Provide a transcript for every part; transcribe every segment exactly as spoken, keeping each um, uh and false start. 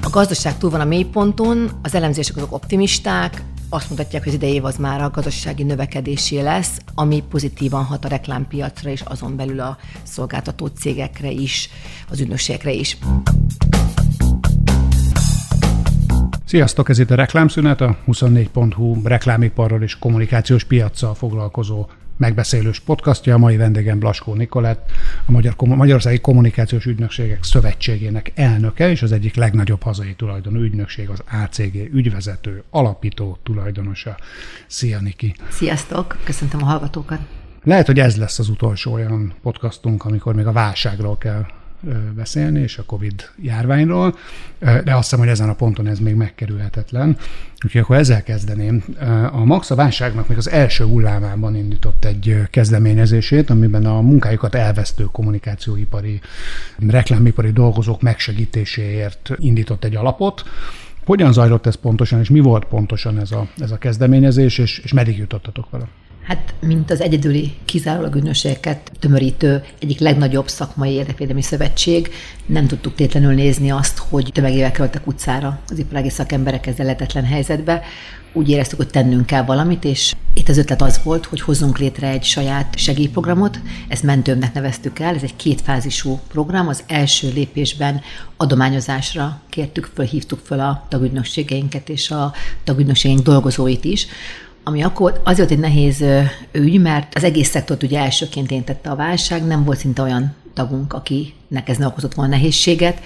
A gazdaság túl van a mélyponton, az elemzések azok optimisták, azt mutatják, hogy az idei év az már a gazdasági növekedésé lesz, ami pozitívan hat a reklámpiacra és azon belül a szolgáltató cégekre is, az ügynökségekre is. Sziasztok, ez itt a Reklámszünet, a huszonnégy pont hu reklámiparral és kommunikációs piaccal foglalkozó megbeszélős podcastja. A mai vendégem Blaskó Nikolett, a Magyar Kom- Magyarországi Kommunikációs Ügynökségek Szövetségének elnöke, és az egyik legnagyobb hazai tulajdonú ügynökség, az á cé gé ügyvezető, alapító tulajdonosa. Szia, Niki! Sziasztok! Köszöntöm a hallgatókat! Lehet, hogy ez lesz az utolsó olyan podcastunk, amikor még a válságról kell beszélni, és a Covid járványról, de azt hiszem, hogy ezen a ponton ez még megkerülhetetlen. Úgyhogy akkor ezzel kezdeném. A MAKSZ a válságnak még az első hullámában indított egy kezdeményezését, amiben a munkájukat elvesztő kommunikációipari, reklámipari dolgozók megsegítéséért indított egy alapot. Hogyan zajlott ez pontosan, és mi volt pontosan ez a, ez a kezdeményezés, és, és meddig jutottatok vele? Hát, mint az egyedüli kizárólag ügynökségeket tömörítő egyik legnagyobb szakmai érdekvédelmi szövetség, nem tudtuk tétlenül nézni azt, hogy tömegével kerültek utcára az iparági szakemberek ezzel lehetetlen helyzetbe. Úgy éreztük, hogy tennünk kell valamit, és itt az ötlet az volt, hogy hozzunk létre egy saját segélyprogramot, ezt mentőmnek neveztük el, ez egy kétfázisú program, az első lépésben adományozásra kértük föl, hívtuk föl a tagügynökségeinket és a tagügynökségeink dolgozóit is, ami akkor azért egy nehéz ügy, mert az egész szektort ugye elsőként érintette a válság, nem volt szinte olyan tagunk, akinek ez ne okozott volna nehézséget,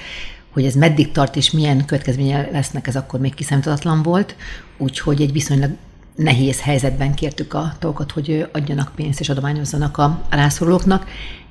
hogy ez meddig tart és milyen következménye lesznek, ez akkor még kiszámíthatatlan volt, úgyhogy egy viszonylag nehéz helyzetben kértük a tagokat, hogy adjanak pénzt és adományozzanak a rászorulóknak.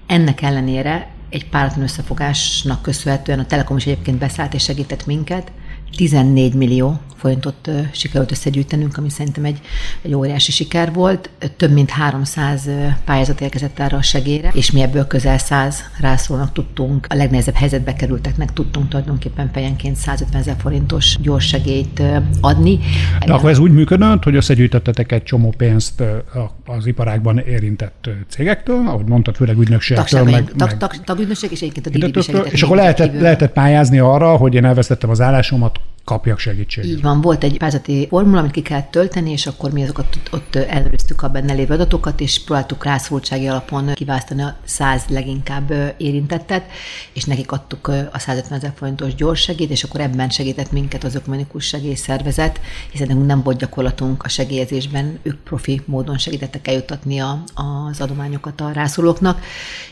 Ennek ellenére egy páratlan összefogásnak köszönhetően a Telekom is egyébként beszállt és segített minket, tizennégy millió forintot sikerült összegyűjtenünk, ami szerintem egy, egy óriási siker volt. Több mint háromszáz pályázat érkezett erre a segélyre, és mi ebből közel száz rászólnak tudtunk, a legnehezebb helyzetbe kerülteknek tudtunk tulajdonképpen fejenként százötvenezer forintos gyors segélyt adni. De akkor ez úgy működött, hogy összegyűjtöttetek egy csomó pénzt az iparágban érintett cégektől, ahogy mondtad, főleg ügynökségtől. Meg, tag, tag, tagügynökség, és egyébként a dé dé bé segített. És akkor lehetett, lehetett pályázni arra, hogy én elvesztettem az állásomat, kapjak segítséget. Így van, volt egy pályázati formula, amit ki kellett tölteni, és akkor mi azokat ott ellenőriztük a benne lévő adatokat, és próbáltuk rászorultsági alapon kiválasztani a száz leginkább érintettet, és nekik adtuk a százötvenezer forintos gyors segélyt, és akkor ebben segített minket az ökumenikus segélyszervezet, hiszen nekünk nem volt gyakorlatunk a segélyezésben, ők profi módon segítettek eljuttatni a, az adományokat a rászorulóknak.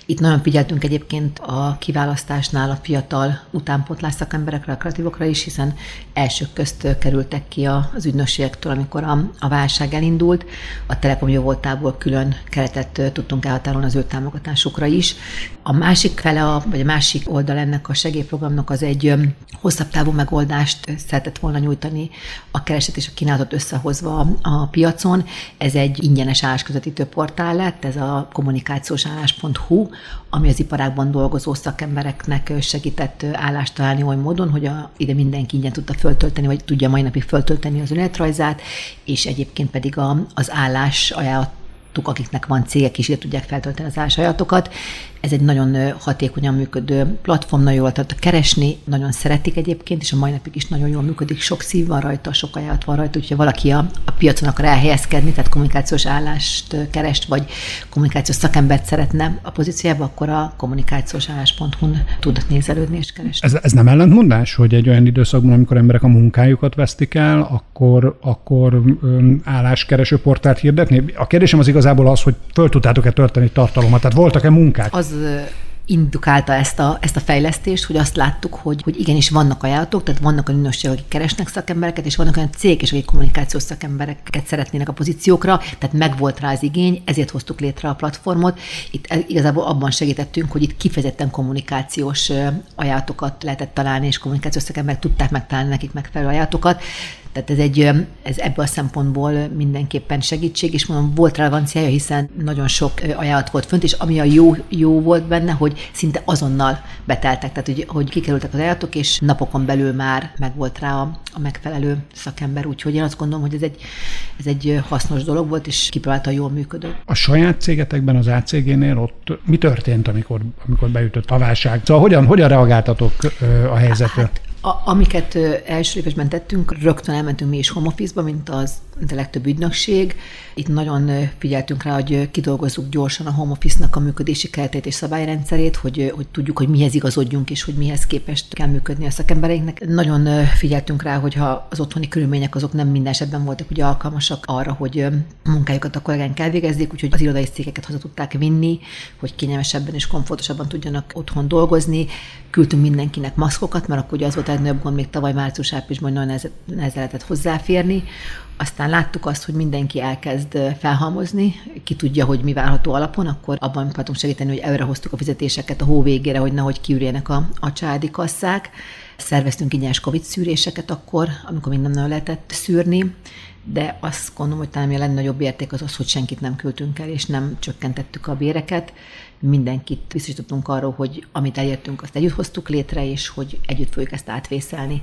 Itt nagyon figyeltünk egyébként a kiválasztásnál a fiatal utánpótlás szakemberekre, a kreatívokra is, hiszen elsők közt kerültek ki az ügynökségektől, amikor a, a válság elindult. A Telekom jóvoltából külön keretet tudtunk elhatárolni az ő támogatásukra is. A másik fele, vagy a másik oldal ennek a segélyprogramnak az egy hosszabb távú megoldást szeretett volna nyújtani a kereset és a kínálatot összehozva a piacon. Ez egy ingyenes állásközvetítő portál lett, ez a kommunikációsállás pont hu, ami az iparágban dolgozó szakembereknek segített állást találni olyan módon, hogy a, ide mindenki ingyen tudta föltölteni, vagy tudja mai napig föltölteni az önéletrajzát, és egyébként pedig a, az állás ajánlatuk, akiknek van cégek is, ide tudják feltölteni az állás ajánlatokat. Ez egy nagyon hatékonyan működő platform, nagyon jól tudtak keresni, nagyon szeretik egyébként, és a mai napig is nagyon jól működik, sok szív van rajta, sok ajánlat van rajta, úgyhogy valaki a, a piacon akar elhelyezkedni, tehát kommunikációs állást keres, vagy kommunikációs szakembert szeretne a pozíciába, akkor a kommunikációsállás pont hu-n tud nézelődni és keresni. Ez, ez nem ellentmondás, hogy egy olyan időszakban, amikor emberek a munkájukat vesztik el, akkor, akkor álláskereső portált hirdetni? A kérdésem az igazából az, hogy föl tudtátok-e tölteni tartalomat, tehát voltak-e munkák? Az indukálta ezt a, ezt a fejlesztést, hogy azt láttuk, hogy, hogy igenis vannak ajánlatok, tehát vannak olyan ügynökségek, akik keresnek szakembereket, és vannak olyan cégek, akik kommunikációs szakembereket szeretnének a pozíciókra, tehát megvolt rá az igény, ezért hoztuk létre a platformot. Itt igazából abban segítettünk, hogy itt kifejezetten kommunikációs ajánlatokat lehetett találni, és kommunikációs szakemberek tudták megtalálni nekik megfelelő ajánlatokat. Tehát ez egy, ez ebből a szempontból mindenképpen segítség, és mondom, volt relevanciája, hiszen nagyon sok ajánlat volt fönt, és ami a jó, jó volt benne, hogy szinte azonnal beteltek, tehát hogy, hogy kikerültek az ajánlatok, és napokon belül már megvolt rá a, a megfelelő szakember, úgyhogy én azt gondolom, hogy ez egy, ez egy hasznos dolog volt, és kipróbálta jól működő. A saját cégetekben, az á cé génél ott mi történt, amikor, amikor beütött a válság? Szóval hogyan, hogyan reagáltatok a helyzetre? Hát, A, amiket első lépésben tettünk, rögtön elmentünk mi is home office-ba, mint az mint a legtöbb ügynökség. Itt nagyon figyeltünk rá, hogy kidolgozzuk gyorsan a home office-nak a működési keretét és szabályrendszerét, hogy, hogy tudjuk, hogy mihez igazodjunk, és hogy mihez képest kell működni a szakembereinknek. Nagyon figyeltünk rá, hogyha az otthoni körülmények azok nem minden esetben voltak ugye alkalmasak arra, hogy munkájukat a kollégánk elvégezzék, úgyhogy az irodai székeket haza tudták vinni, hogy kényelmesebben és komfortosabban tudjanak otthon dolgozni. Küldtünk mindenkinek maszkokat, mert akkor ugye az volt egy nagyobb gond még tavaly március-áprilisban, nagyon nehezen lehetett hozzáférni. Aztán láttuk azt, hogy mindenki elkezd felhalmozni, ki tudja, hogy mi várható alapon, akkor abban próbáltunk segíteni, hogy előre hoztuk a fizetéseket a hó végére, hogy nehogy kiürjenek a, a családi kasszák. Szerveztünk ingyenes Covid szűréseket akkor, amikor még nem nagyon lehetett szűrni, de azt gondolom, hogy talán a legnagyobb érték az az, hogy senkit nem küldtünk el, és nem csökkentettük a béreket. Mindenkit biztosítottunk arról, hogy amit elértünk, azt együtt hoztuk létre, és hogy együtt fogjuk ezt átvészelni.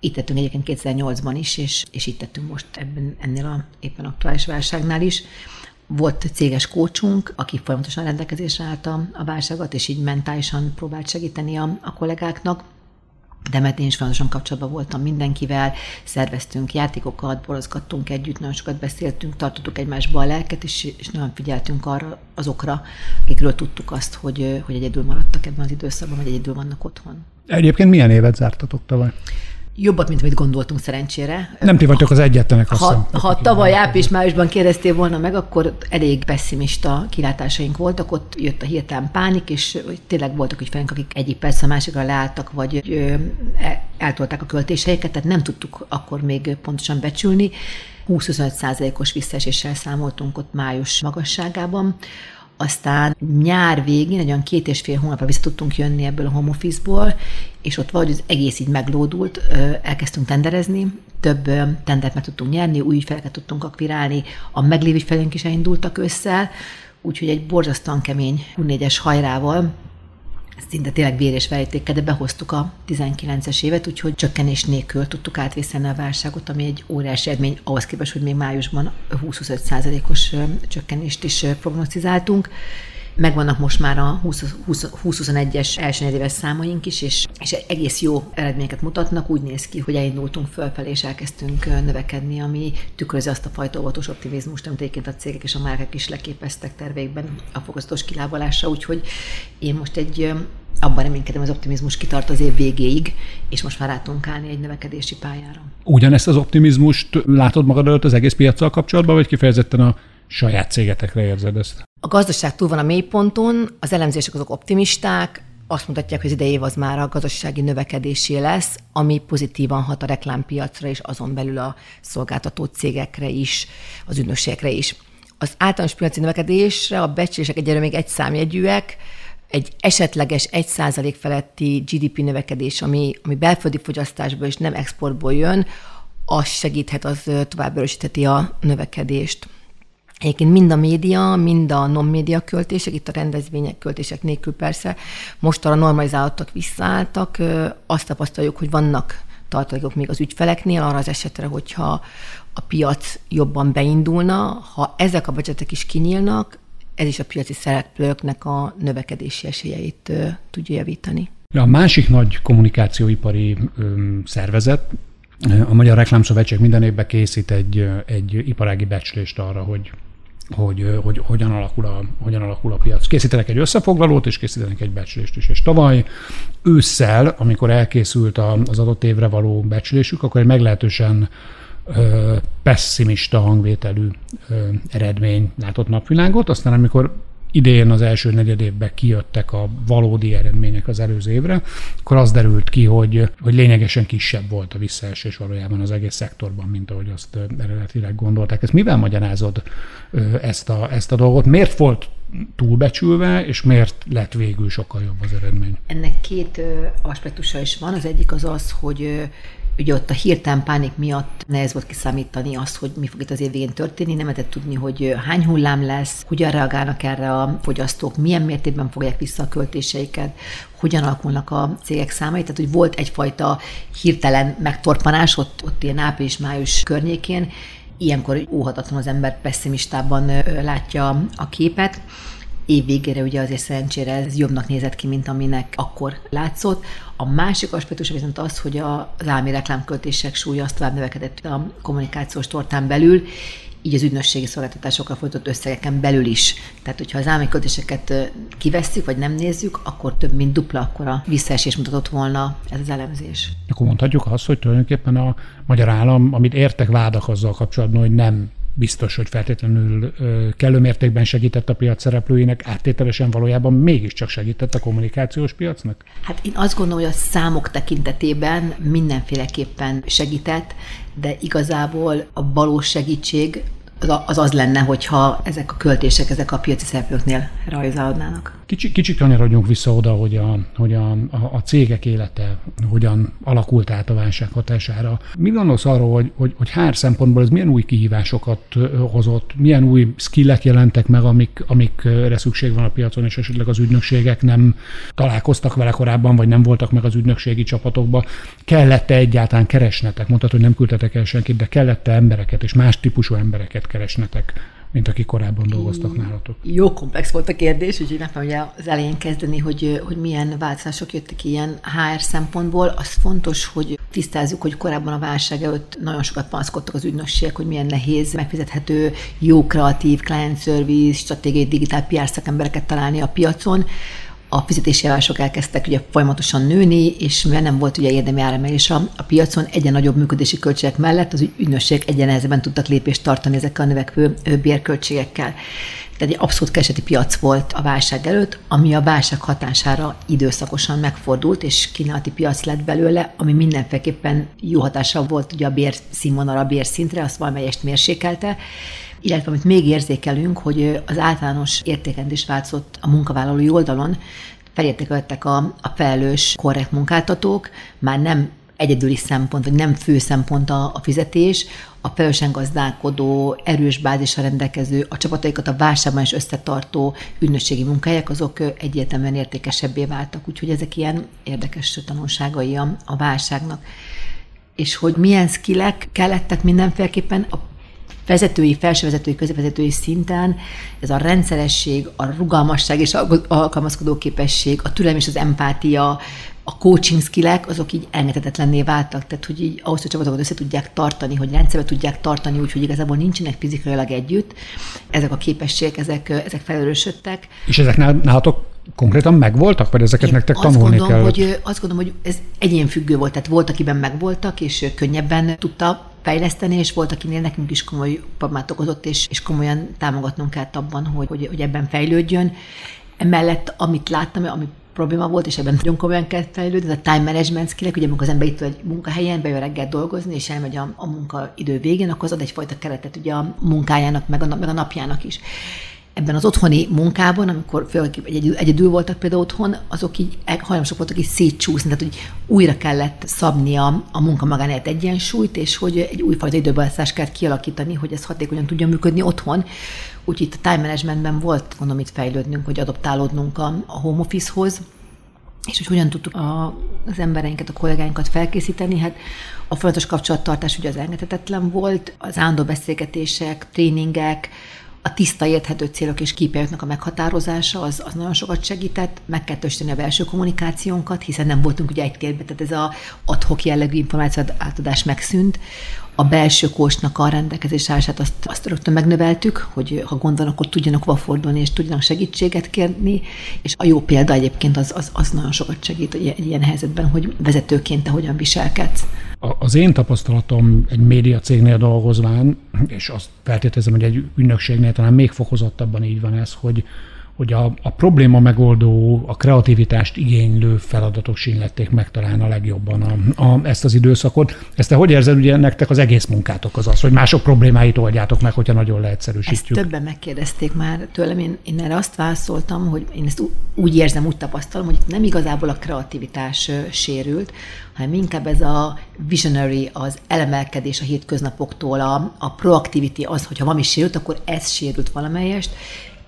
Így tettünk egyébként kétezer-nyolcban is, és, és így tettünk most ebben, ennél a éppen aktuális válságnál is. Volt céges coachunk, aki folyamatosan rendelkezésre állt a, a válságot, és így mentálisan próbált segíteni a, a kollégáknak. De mert én is fontosan kapcsolatban voltam mindenkivel, szerveztünk játékokat, borozgattunk együtt, nagyon sokat beszéltünk, tartottuk egymásba a lelket, és, és nagyon figyeltünk arra azokra, akikről tudtuk azt, hogy, hogy egyedül maradtak ebben az időszakban, vagy egyedül vannak otthon. Egyébként milyen évet zártatok tavaly? Jobbat, mint amit gondoltunk szerencsére. Nem ti vagytok az egyetlenek, azt hiszem. Ha, ha tavaly április-májusban kérdeztél volna meg, akkor elég pessimista kilátásaink voltak, ott jött a hirtelen pánik, és tényleg voltak ügyfeleink, akik egyik perc a másikra leálltak, vagy ö, eltolták a költéseiket, tehát nem tudtuk akkor még pontosan becsülni. húsz-huszonöt százalékos visszaeséssel számoltunk ott május magasságában. Aztán nyár végén, egy olyan két és fél hónapra vissza tudtunk jönni ebből a home office-ból, és ott valahogy az egész így meglódult, elkezdtünk tenderezni, több tendert meg tudtunk nyerni, új ügyfeleket tudtunk akvirálni, a meglévő ügyfelünk is elindultak ősszel, úgyhogy egy borzasztóan kemény huszonnégyes hajrával, szinte tényleg vér és verejtékkel, de behoztuk a tizenkilences évet, úgyhogy csökkenés nélkül tudtuk átvészelni a válságot, ami egy óriási eredmény ahhoz képest, hogy még májusban húsz-huszonöt százalékos csökkenést is prognosztizáltunk. Megvannak most már a húsz-huszonegyes első negyedéves számaink is, és, és egész jó eredményeket mutatnak. Úgy néz ki, hogy elindultunk fölfelé, és elkezdtünk növekedni, ami tükrözi azt a fajta óvatos optimizmust, amit egyébként a cégek és a márkák is leképeztek terveikben a fokozatos kilábalásra. Úgyhogy én most egy, abban reménykedem, az optimizmus kitart az év végéig, és most már rá tudunk állni egy növekedési pályára. Ugyanezt az optimizmust látod magad előtt az egész piaccal kapcsolatban, vagy kifejezetten a saját cégetekre érzed ezt? A gazdaság túl van a mélyponton, az elemzések azok optimisták, azt mutatják, hogy az idei év az már a gazdasági növekedésé lesz, ami pozitívan hat a reklámpiacra és azon belül a szolgáltató cégekre is, az ügynökségekre is. Az általános piaci növekedésre a becslések egyelőre még egy számjegyűek, egy esetleges egy százalék feletti gé dé pé növekedés, ami, ami belföldi fogyasztásból és nem exportból jön, az segíthet, az tovább erősítheti a növekedést. Egyébként mind a média, mind a non-média költések, itt a rendezvények, költések nélkül persze, mostanra normalizálódtak, visszaálltak. Azt tapasztaljuk, hogy vannak tartalékok még az ügyfeleknél, arra az esetre, hogyha a piac jobban beindulna, ha ezek a budgetek is kinyílnak, ez is a piaci szereplőknek a növekedési esélyeit tudja javítani. A másik nagy kommunikációipari szervezet, a Magyar Reklámszövetség minden évben készít egy, egy iparági becslést arra, hogy, hogy, hogy hogyan, alakul a, hogyan alakul a piac. Készítenek egy összefoglalót, és készítenek egy becslést is. És tavaly ősszel, amikor elkészült az adott évre való becslésük, akkor egy meglehetősen ö, pessimista hangvételű ö, eredmény látott napvilágot. Aztán amikor idén az első negyed évben kijöttek a valódi eredmények az előző évre, akkor az derült ki, hogy, hogy lényegesen kisebb volt a visszaesés valójában az egész szektorban, mint ahogy azt eredetileg gondolták. Ezt mivel magyarázod ezt a, ezt a dolgot? Miért volt túlbecsülve, és miért lett végül sokkal jobb az eredmény? Ennek két aspektusa is van. Az egyik az az, hogy Ugye ott a hirtelen pánik miatt nehéz volt kiszámítani azt, hogy mi fog itt az év végén történni, nem lehetett tudni, hogy hány hullám lesz, hogyan reagálnak erre a fogyasztók, milyen mértékben fogják vissza a költéseiket, hogyan alakulnak a cégek számai, tehát hogy volt egyfajta hirtelen megtorpanás ott, ott ilyen április-május környékén, ilyenkor óhatatlan az ember pessimistában látja a képet. Év végére ugye azért szerencsére ez jobbnak nézett ki, mint aminek akkor látszott. A másik aspektus viszont az, hogy az állami reklámköltések súlya azt tovább növekedett a kommunikációs tortán belül, így az ügynökségi szolgáltatásokra folytott összegeken belül is. Tehát, hogyha az állami költéseket kivesszük, vagy nem nézzük, akkor több mint dupla akkora visszaesés mutatott volna ez az elemzés. Akkor mondhatjuk azt, hogy tulajdonképpen a magyar állam, amit értek vádak azzal kapcsolatban, hogy nem biztos, hogy feltétlenül kellő mértékben segített a piac szereplőinek, áttételesen valójában mégiscsak segített a kommunikációs piacnak? Hát én azt gondolom, hogy a számok tekintetében mindenféleképpen segített, de igazából a valós segítség az az lenne, hogyha ezek a költések, ezek a piaci szereplőknél rajzálódnának. Kicsit kicsi kanyarodjunk vissza oda, hogy, a, hogy a, a cégek élete hogyan alakult át a válság hatására. Mi gondolsz arról, hogy, hogy, hogy hár szempontból ez milyen új kihívásokat hozott, milyen új skillek jelentek meg, amik, amikre szükség van a piacon, és esetleg az ügynökségek nem találkoztak vele korábban, vagy nem voltak meg az ügynökségi csapatokba. Kellett-e egyáltalán keresnetek? Mondtad, hogy nem küldtetek el senkit, de kellett-e embereket és más típusú embereket keresnetek, mint akik korábban dolgoztak nálatok? Jó komplex volt a kérdés, úgyhogy nem tudom, ugye az elején kezdeni, hogy, hogy milyen változások jöttek ilyen há er szempontból. Az fontos, hogy tisztázzuk, hogy korábban a válság előtt nagyon sokat panaszkodtak az ügynökségek, hogy milyen nehéz megfizethető, jó kreatív, client service, stratégiai digitál pé er szakembereket találni a piacon. A fizetési elvárások elkezdtek ugye folyamatosan nőni, és mivel nem volt ugye érdemi áremelés a, a piacon, egyre nagyobb működési költségek mellett az ügynökségek egyre nehezebben tudtak lépést tartani ezekkel a növekvő bérköltségekkel. Tehát egy abszolút kereseti piac volt a válság előtt, ami a válság hatására időszakosan megfordult, és kínálati piac lett belőle, ami mindenféleképpen jó hatással volt ugye a bérszínvonalra, a bérszintre, azt valamelyest mérsékelte, illetve amit még érzékelünk, hogy az általános értékelés változott a munkavállalói oldalon, felértékelődtek a, a felelős, korrekt munkáltatók, már nem egyedüli szempont, vagy nem fő szempont a, a fizetés, a felelősen gazdálkodó, erős bázisra rendelkező, a csapataikat a válságban is összetartó ügynökségi munkahelyek, azok egyértelműen értékesebbé váltak, úgyhogy ezek ilyen érdekes tanulságai a, a válságnak. És hogy milyen skillek kellettek mindenféleképpen a vezetői, felsővezetői, középvezetői szinten ez a rendszeresség, a rugalmasság és a alkalmazkodó képesség, a türelem és az empátia, a coaching skillek, azok így elengedhetetlenné váltak, tehát hogy így ahhoz, hogy csapatokat össze tudják tartani, hogy rendszerbe tudják tartani, úgyhogy igazából nincsenek fizikailag együtt, ezek a képességek, ezek, ezek felerősödtek. És ezek nálatok konkrétan megvoltak, vagy ezeket én nektek tanulni kell? Hogy, azt gondolom, hogy ez egyénfüggő volt, tehát volt, akiben megvoltak, és könnyebben tudta fejleszteni, és volt, akinél nekünk is komoly problémát okozott, és, és komolyan támogatnunk kellett abban, hogy, hogy, hogy ebben fejlődjön. Emellett, amit láttam, ami probléma volt, és ebben nagyon komolyan kell fejlődni, ez a time management skillek, ugye amikor az ember itt egy munkahelyen, bejön reggel dolgozni, és elmegy a, a munkaidő végén, akkor az ad egyfajta keretet ugye a munkájának, meg a, meg a napjának is. Ebben az otthoni munkában, amikor főleg egyedül voltak például otthon, azok így hajlamosak voltak így szétcsúszni, tehát hogy újra kellett szabni a, a munka magánélet egyensúlyt, és hogy egy újfajta időbeosztást kell kialakítani, hogy ez hatékonyan tudjon működni otthon. Úgyhogy itt a time managementben volt, gondolom, itt fejlődnünk, hogy adaptálódnunk a, a home office-hoz, és hogy hogyan tudtuk a, az embereinket, a kollégáinkat felkészíteni. Hát a folyamatos kapcsolattartás ugye az elengedhetetlen volt, az állandó beszélgetések, tréningek, a tiszta érthető célok és képjainknak a meghatározása, az, az nagyon sokat segített, meg kell tölteni a belső kommunikációnkat, hiszen nem voltunk ugye egy térben, tehát ez a ad-hoc jellegű információ átadás megszűnt. A belső coachnak a rendelkezés állását azt, azt rögtön megnöveltük, hogy ha gond van, akkor tudjanak hova fordulni, és tudjanak segítséget kérni, és a jó példa egyébként az, az, az nagyon sokat segít egy ilyen helyzetben, hogy vezetőként te hogyan viselkedsz. Az én tapasztalatom egy médiacégnél dolgozván, és azt feltételezem, hogy egy ügynökségnél talán még fokozottabban így van ez, hogy hogy a, a probléma megoldó, a kreativitást igénylő feladatok sínlették meg talán a legjobban a, a, ezt az időszakot. Ezt te hogy érzed, ugye nektek az egész munkátok az az, hogy mások problémáit oldjátok meg, hogyha nagyon leegyszerűsítjük? Ezt többen megkérdezték már tőlem, én, én erre azt válaszoltam, hogy én ezt úgy érzem, úgy tapasztalom, hogy nem igazából a kreativitás sérült, hanem inkább ez a visionary, az elemelkedés a hétköznapoktól, a, a proactivity az, hogyha valami sérült, akkor ez sérült valamelyest,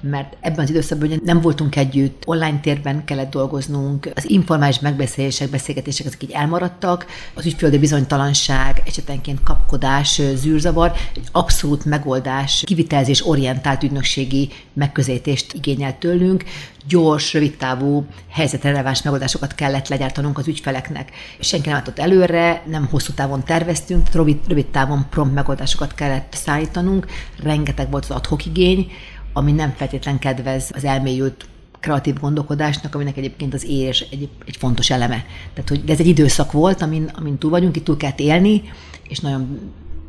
mert ebben az időszakban nem voltunk együtt, online térben kellett dolgoznunk, az informális megbeszélések, beszélgetések, ezek így elmaradtak, az ügyfélde bizonytalanság, esetenként kapkodás, zűrzavar, egy abszolút megoldás, kivitelezés orientált ügynökségi megközelítést igényelt tőlünk, gyors, rövidtávú, helyzetreleváns megoldásokat kellett legyártanunk az ügyfeleknek. Senki nem látott előre, nem hosszú távon terveztünk, rövid, rövid távon prompt megoldásokat kellett szállítanunk, rengeteg volt az ad-hoc igény, ami nem feltétlen kedvez az elmélyült kreatív gondolkodásnak, aminek egyébként az élés egy, egy fontos eleme. Tehát, hogy ez egy időszak volt, amin, amin túl vagyunk, itt túl kellett élni, és nagyon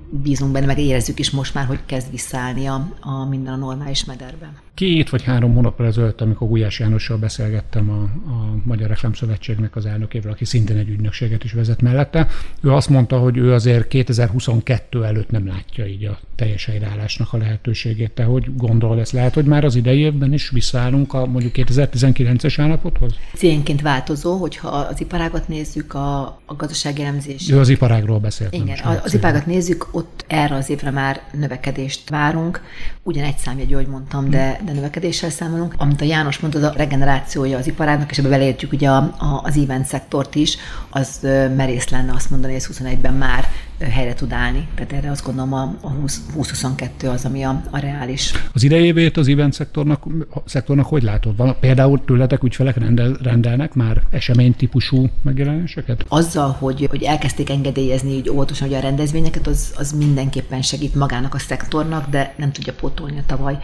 bízunk benne, meg érezzük is most már, hogy kezd visszaállni a, a minden a normális mederben. Két vagy három hónappal ezelőtt, amikor Gulyás Jánossal beszélgettem a, a Magyar Reklámszövetségnek az elnökével, aki szintén egy ügynökséget is vezet mellette, ő azt mondta, hogy ő azért kétezer-huszonkettő előtt nem látja így a teljes helyreállásnak a lehetőségét. Te hogy gondolod, ezt lehet, hogy már az idei évben is visszaállunk a mondjuk kétezer-tizenkilences állapothoz? Cénként változó, hogyha az iparágat nézzük, a, a gazdasági elemzés. Ő az iparágról beszélt. Igen, nem, az, az iparágat nézzük, ott erre az évre már növekedést várunk. Ugyan egy számjegy, ahogy mondtam, de, de növekedéssel számolunk. Amit a János mondta, az a regenerációja az iparágnak, és ebbe beleértjük ugye a, a, az event szektort is, az merész lenne azt mondani, hogy ez huszonegyben már helyre tud állni. Tehát erre azt gondolom a, a húsz huszonkettő az, ami a, a reális. Az idejévét az event szektornak, szektornak hogy látod? Van, például tőletek ügyfelek rendel, rendelnek már eseménytípusú megjelenéseket? Azzal, hogy, hogy elkezdték engedélyezni így óvatosan ugye a rendezvényeket, az, az mindenképpen segít magának a szektornak, de nem tudja pótolni a tavaly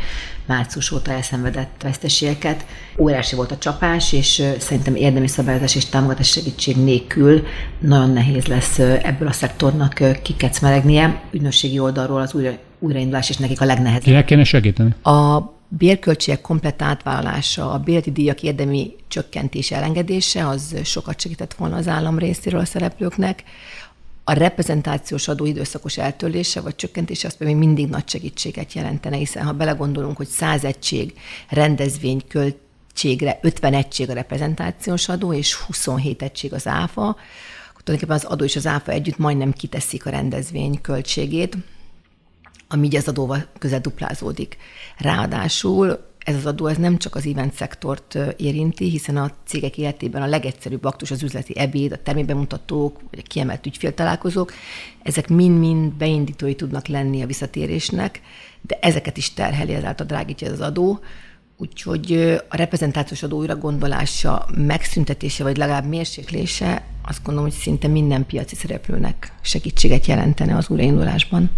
március óta elszenvedett veszteségeket. Óriási volt a csapás, és szerintem érdemi szabályozás és támogatás segítség nélkül nagyon nehéz lesz ebből a szektornak kikecmelegnie. Ügynökségi oldalról az újra, újraindulás is nekik a legnehezebb. Kinek kéne segíteni? A bérköltségek komplett átvállalása, a bérleti díjak érdemi csökkentése, elengedése, az sokat segített volna az állam részéről a szereplőknek. A reprezentációs adó időszakos eltörlése vagy csökkentése az pedig mindig nagy segítséget jelentene, hiszen ha belegondolunk, hogy száz egység rendezvényköltségre ötven egység a reprezentációs adó, és huszonhét egység az áfa, akkor tulajdonképpen az adó és az áfa együtt majdnem kiteszik a rendezvény költségét, ami így az adóval közel duplázódik. Ráadásul ez az adó ez nem csak az event szektort érinti, hiszen a cégek életében a legegyszerűbb aktus az üzleti ebéd, a termékbemutatók, vagy a kiemelt ügyféltalálkozók, ezek mind-mind beindítói tudnak lenni a visszatérésnek, de ezeket is terheli, ezáltal drágítja az adó. Úgyhogy a reprezentációs adó újragondolása, megszüntetése, vagy legalább mérséklése, azt gondolom, hogy szinte minden piaci szereplőnek segítséget jelentene az újraindulásban.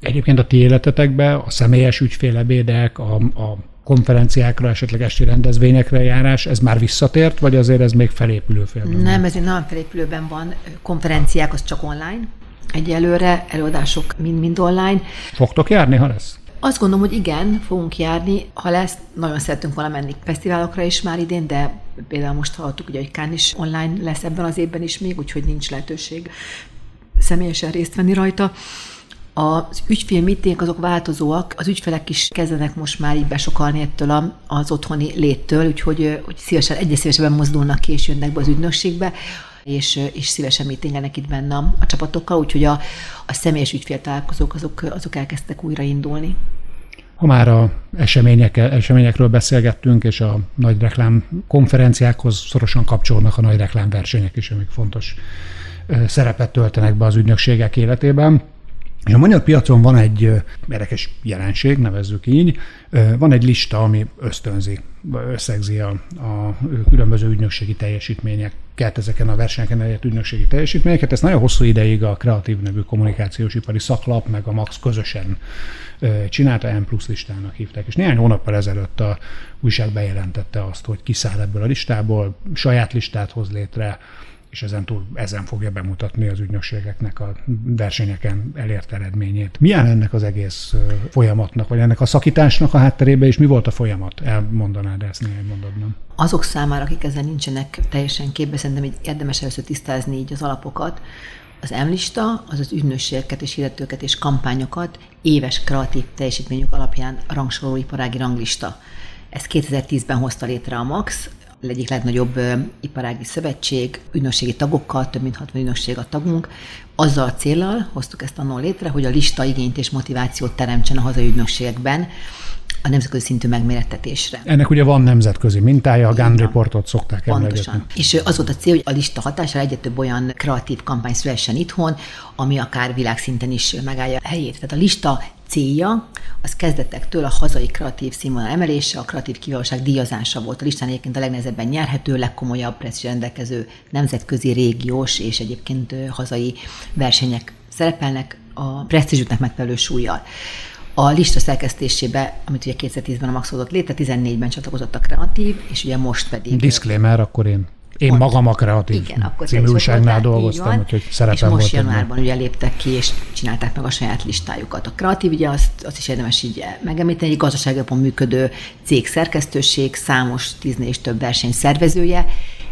Egyébként a ti életetekben a személyes ügyfélebédek, a, a konferenciákra, esetleg esti rendezvényekre járás, ez már visszatért, vagy azért ez még felépülő félben? Nem, ez nagyon felépülőben van. Konferenciák az csak online egyelőre, előadások mind-mind online. Fogtok járni, ha lesz? Azt gondolom, hogy igen, fogunk járni, ha lesz. Nagyon szeretünk volna menni fesztiválokra is már idén, de például most hallottuk, ugye, hogy Cannes is online lesz ebben az évben is még, úgyhogy nincs lehetőség személyesen részt venni rajta. Az ügyfélmiténk azok változóak, az ügyfelek is kezdenek most már így besokalni ettől az otthoni léttől, úgyhogy hogy szívesen, egyre szívesebben mozdulnak ki, és jönnek be az ügynökségbe, és, és szívesen mitingelnek itt benne a csapatokkal, úgyhogy a, a személyes ügyféltalálkozók azok, azok elkezdtek újraindulni. Ha már a események, eseményekről beszélgettünk, és a nagy reklám konferenciákhoz szorosan kapcsolnak a nagy reklámversenyek is, amik fontos szerepet töltenek be az ügynökségek életében. És a magyar piacon van egy érdekes jelenség, nevezzük így, van egy lista, ami ösztönzi, összegzi a, a különböző ügynökségi teljesítményeket, ezeken a versenyeken elért ügynökségi teljesítményeket. Ezt nagyon hosszú ideig a Kreatív nevű kommunikációs ipari szaklap, meg a MAKSZ közösen csinálta, M plusz listának hívták. És néhány hónappal ezelőtt a újság bejelentette azt, hogy kiszáll ebből a listából, saját listát hoz létre, és ezen túl ezen fogja bemutatni az ügynökségeknek a versenyeken elért eredményét. Milyen ennek az egész folyamatnak, vagy ennek a szakításnak a hátterében, és mi volt a folyamat? Elmondanád ezt néhány mondatban? Azok számára, akik ezzel nincsenek teljesen képbe, szerintem érdemes először tisztázni így az alapokat. Az emlista, az az ügynökségeket és hirdetőket és kampányokat éves kreatív teljesítményük alapján rangsoroló iparági ranglista. Ezt kétezer-tízben hozta létre a MAKSZ, egyik legnagyobb iparági szövetség, ügynökségi tagokkal, több mint hatvan ügynökség a tagunk. Azzal a céllal hoztuk ezt annól létre, hogy a lista igényt és motivációt teremtsen a hazai ügynökségekben a nemzetközi szintű megmérettetésre. Ennek ugye van nemzetközi mintája, a Gunn Reportot szokták emlegetni. És az volt a cél, hogy a lista hatására egyre több olyan kreatív kampány szülessen itthon, ami akár világszinten is megállja a helyét. Tehát a lista célja az kezdetektől a hazai kreatív színvonal emelése, a kreatív kiválóság díjazása volt. A listán egyébként a legnehezebben nyerhető, legkomolyabb presztízsel rendelkező nemzetközi, régiós és egyébként hazai versenyek szerepelnek a presztízsüknek megfelelő súllyal. A lista szerkesztésébe, amit ugye kétezer-tízben a MAKSZ hozott létre, tizennégyben csatlakozott a kreatív, és ugye most pedig... Disclaimer, akkor én, én magam a kreatív igen, című újságnál dolgoztam, úgyhogy szerepem volt. És most januárban ugye léptek ki, és csinálták meg a saját listájukat. A kreatív, ugye azt, azt is érdemes így megemlíteni, egy gazdaságban működő cég szerkesztőség, számos tíznél és több verseny szervezője.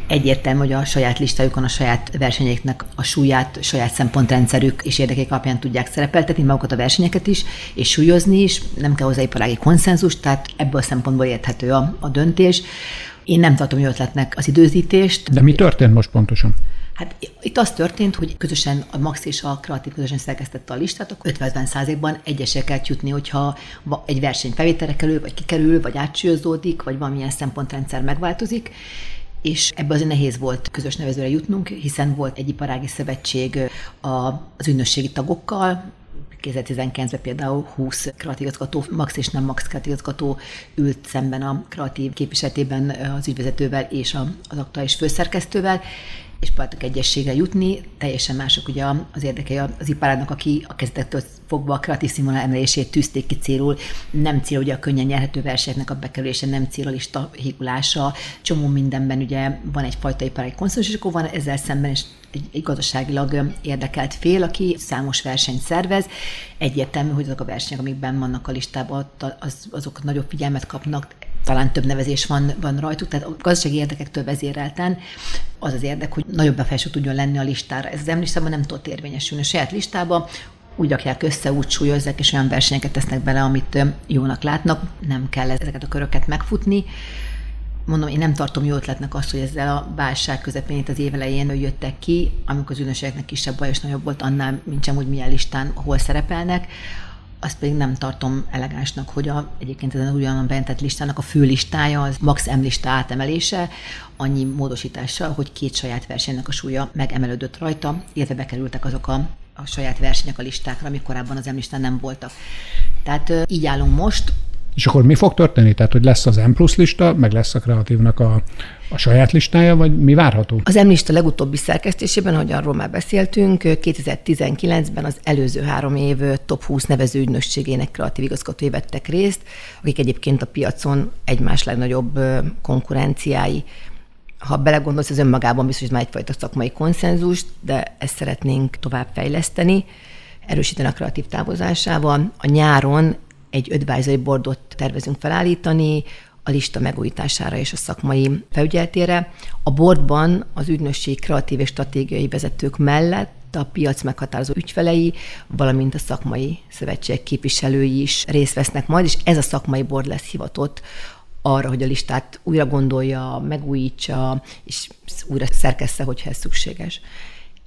Egyértelmű, hogy a saját listájukon a saját versenyeiknek a súlyát, saját szempontrendszerük és érdekeik alapján tudják szerepeltetni magukat a versenyeket is, és súlyozni is, nem kell hozzá iparági konszenzus, tehát ebből a szempontból érthető a, a döntés. Én nem tartom jó ötletnek az időzítést. De mi történt most pontosan? Hát itt az történt, hogy közösen a MAKSZ és a kreatív közösen szerkesztette a listát, akkor ötven százalékban egyesre kell jutni, hogyha egy verseny felvételre kerül, vagy kikerül, vagy átsúlyozódik, vagy valamilyen szempontrendszer megváltozik. És ebben azért nehéz volt közös nevezőre jutnunk, hiszen volt egy iparági szövetség az ügynökségi tagokkal, kétezer-tizenkilencben például húsz kreatív igazgató, MAKSZ és nem MAKSZ kreatív igazgató ült szemben a kreatív képviseletében az ügyvezetővel és az aktuális főszerkesztővel, és próbáltuk egyességre jutni, teljesen mások ugye az érdekei az iparágnak, aki a kezdetektől fogva a kreatív színvonal emelését tűzték ki célul, nem cél ugye a könnyen nyerhető versenyeknek a bekerülése, nem cél a lista hígulása, csomó mindenben ugye van egyfajta iparági konszenzus, és akkor van ezzel szemben is egy, egy gazdaságilag érdekelt fél, aki számos versenyt szervez. Egyértelmű, hogy azok a versenyek, amikben vannak a listában, az, azok nagyobb figyelmet kapnak, talán több nevezés van, van rajtuk, tehát a gazdasági érdekektől vezérelten az az érdek, hogy nagyobb befolyása tudjon lenni a listára. Ez az emlistában nem tudott érvényesülni. A saját listába úgy rakják össze, úgy súlyozzák, és olyan versenyeket tesznek bele, amit jónak látnak. Nem kell ezeket a köröket megfutni. Mondom, én nem tartom jó ötletnek azt, hogy ezzel a válság közepén az év elején jöttek ki, amikor az ügynökségeknek kisebb baj és nagyobb volt, annál mintsem úgy milyen listán, hol szerepelnek. Azt pedig nem tartom elegánsnak, hogy a, egyébként ezen újonnan bejelentett listának a fő listája, az MAKSZ M lista átemelése, annyi módosítással, hogy két saját versenynek a súlya megemelődött rajta, illetve bekerültek azok a, a saját versenyek a listákra, amik korábban az M listán nem voltak. Tehát így állunk most. És akkor mi fog történni? Tehát, hogy lesz az M plusz lista, meg lesz a kreatívnak a, a saját listája, vagy mi várható? Az M lista legutóbbi szerkesztésében, ahogy arról már beszéltünk, kétezer-tizenkilencben az előző három év top húsz nevező ügynökségének kreatív igazgatói vettek részt, akik egyébként a piacon egymás legnagyobb konkurenciái. Ha belegondolsz, ez önmagában biztos már egyfajta szakmai konszenzus, de ezt szeretnénk továbbfejleszteni, erősíteni a kreatív távozásával. A nyáron egy advisory boardot tervezünk felállítani a lista megújítására és a szakmai felügyeletére. A boardban az ügynökség kreatív és stratégiai vezetők mellett a piac meghatározó ügyfelei, valamint a szakmai szövetségek képviselői is részt vesznek majd, és ez a szakmai board lesz hivatott arra, hogy a listát újra gondolja, megújítsa, és újra szerkessze, hogyha ez szükséges.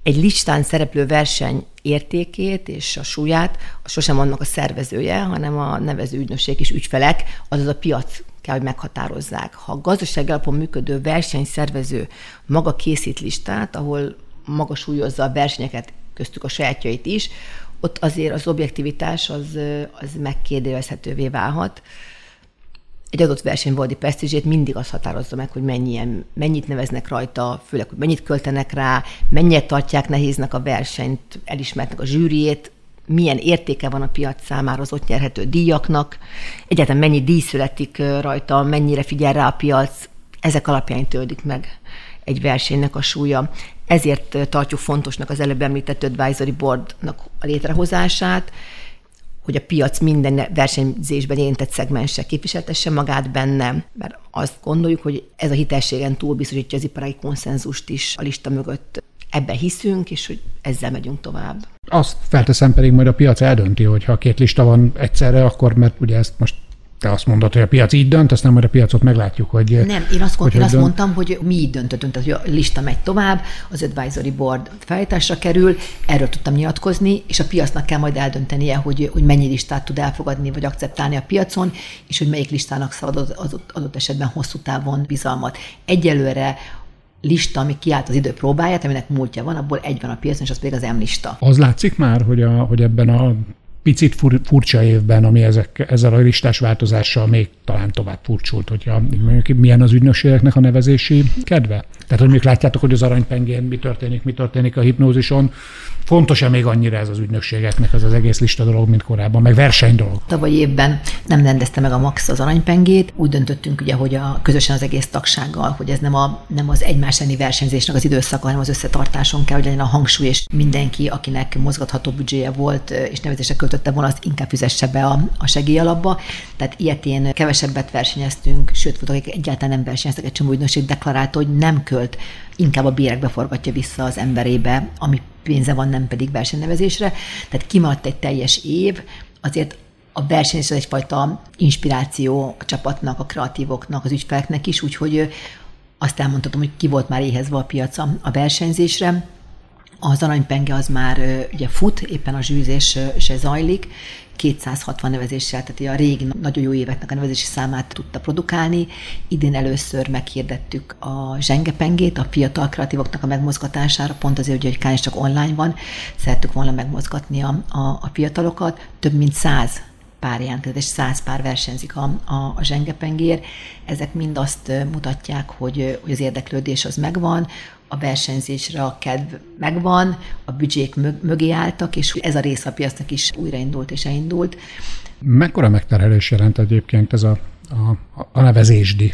Egy listán szereplő verseny értékét és a súlyát sosem annak a szervezője, hanem a nevező ügynökség és ügyfelek, azaz a piac kell, hogy meghatározzák. Ha a gazdasági alapon működő versenyszervező maga készít listát, ahol maga súlyozza a versenyeket, köztük a sajátjait is, ott azért az objektivitás az, az megkérdőjelezhetővé válhat. Egy adott versenyvaldi presztízsét mindig az határozza meg, hogy mennyien, mennyit neveznek rajta, főleg, hogy mennyit költenek rá, mennyire tartják nehéznek a versenyt, elismertnek a zsűriét, milyen értéke van a piac számára az ott nyerhető díjaknak, egyáltalán mennyi díj születik rajta, mennyire figyel rá a piac, ezek alapján töldik meg egy versenynek a súlya. Ezért tartjuk fontosnak az előbb említett advisory boardnak a létrehozását, hogy a piac minden versenyzésben érintett szegmense képviseltesse magát benne, mert azt gondoljuk, hogy ez a hitelségen túl biztosítja az iparági konszenzust is a lista mögött. Ebben hiszünk, és hogy ezzel megyünk tovább. Azt felteszem pedig majd a piac eldönti, hogy ha két lista van egyszerre, akkor, mert ugye ezt most te azt mondod, hogy a piac így dönt, aztán majd a piacot meglátjuk, hogy... Nem, én azt, hogy én azt mondtam, hogy mi így döntöttünk, tehát hogy a lista megy tovább, az advisory board felállításra kerül, erről tudtam nyilatkozni, és a piacnak kell majd eldöntenie, hogy, hogy mennyi listát tud elfogadni, vagy akceptálni a piacon, és hogy melyik listának szabad az adott, adott esetben hosszú távon bizalmat. Egyelőre lista, ami kiállt az idő próbáját, aminek múltja van, abból egy van a piacon, és az pedig az M lista. Az látszik már, hogy, a, hogy ebben a picit fur, furcsa évben, ami ezek, ezzel a listás változással még talán tovább furcsult, hogyha milyen az ügynökségeknek a nevezési kedve? Tehát, hogy még látjátok, hogy az Arany Pengén mi történik, mi történik a hipnózison. Fontos-e még annyira ez az ügynökségeknek, az az egész lista dolog, mint korábban, meg verseny dolog? Tavaly évben nem rendezte meg a MAKSZ az Arany Pengét. Úgy döntöttünk ugye, hogy a, közösen az egész tagsággal, hogy ez nem, a, nem az egymás elleni versenyzésnek az időszaka, hanem az összetartáson kell, hogy legyen a hangsúly, és mindenki, akinek mozgatható büdzséje volt, és nevezésre költötte volna, azt inkább fizesse be a, a segélyalapba. Tehát ilyetén kevesebbet versenyeztünk, sőt, voltak, akik egyáltalán nem versenyeztek, egy csomó ügynökség deklarálta, hogy nem költ, inkább a bérekbe forgatja vissza az emberébe, ami pénze van, nem pedig versenynevezésre. Tehát kimaradt egy teljes év, azért a versenyzés az egyfajta inspiráció a csapatnak, a kreatívoknak, az ügyfeleknek is, úgyhogy azt elmondhatom, hogy ki volt már éhezve a piaca a versenyzésre. Az Arany Penge az már ugye fut, éppen a zsűzés se zajlik, kétszázhatvan nevezéssel, tehát a régi nagyon jó éveknek a nevezési számát tudta produkálni. Idén először meghirdettük a zsengepengét, a fiatal kreatívoknak a megmozgatására, pont azért, ugye, hogy kár is csak online van, szerettük volna megmozgatni a, a, a fiatalokat. Több mint száz pár jelentkezett, és száz pár versenyzik a, a, a zsengepengér. Ezek mind azt mutatják, hogy, hogy az érdeklődés az megvan, a versenyzésre a kedv megvan, a büdzsék mög- mögé álltak, és ez a rész a piacnak is újraindult és elindult. Mekkora megterhelés jelent egyébként ez a, a, a nevezésdi?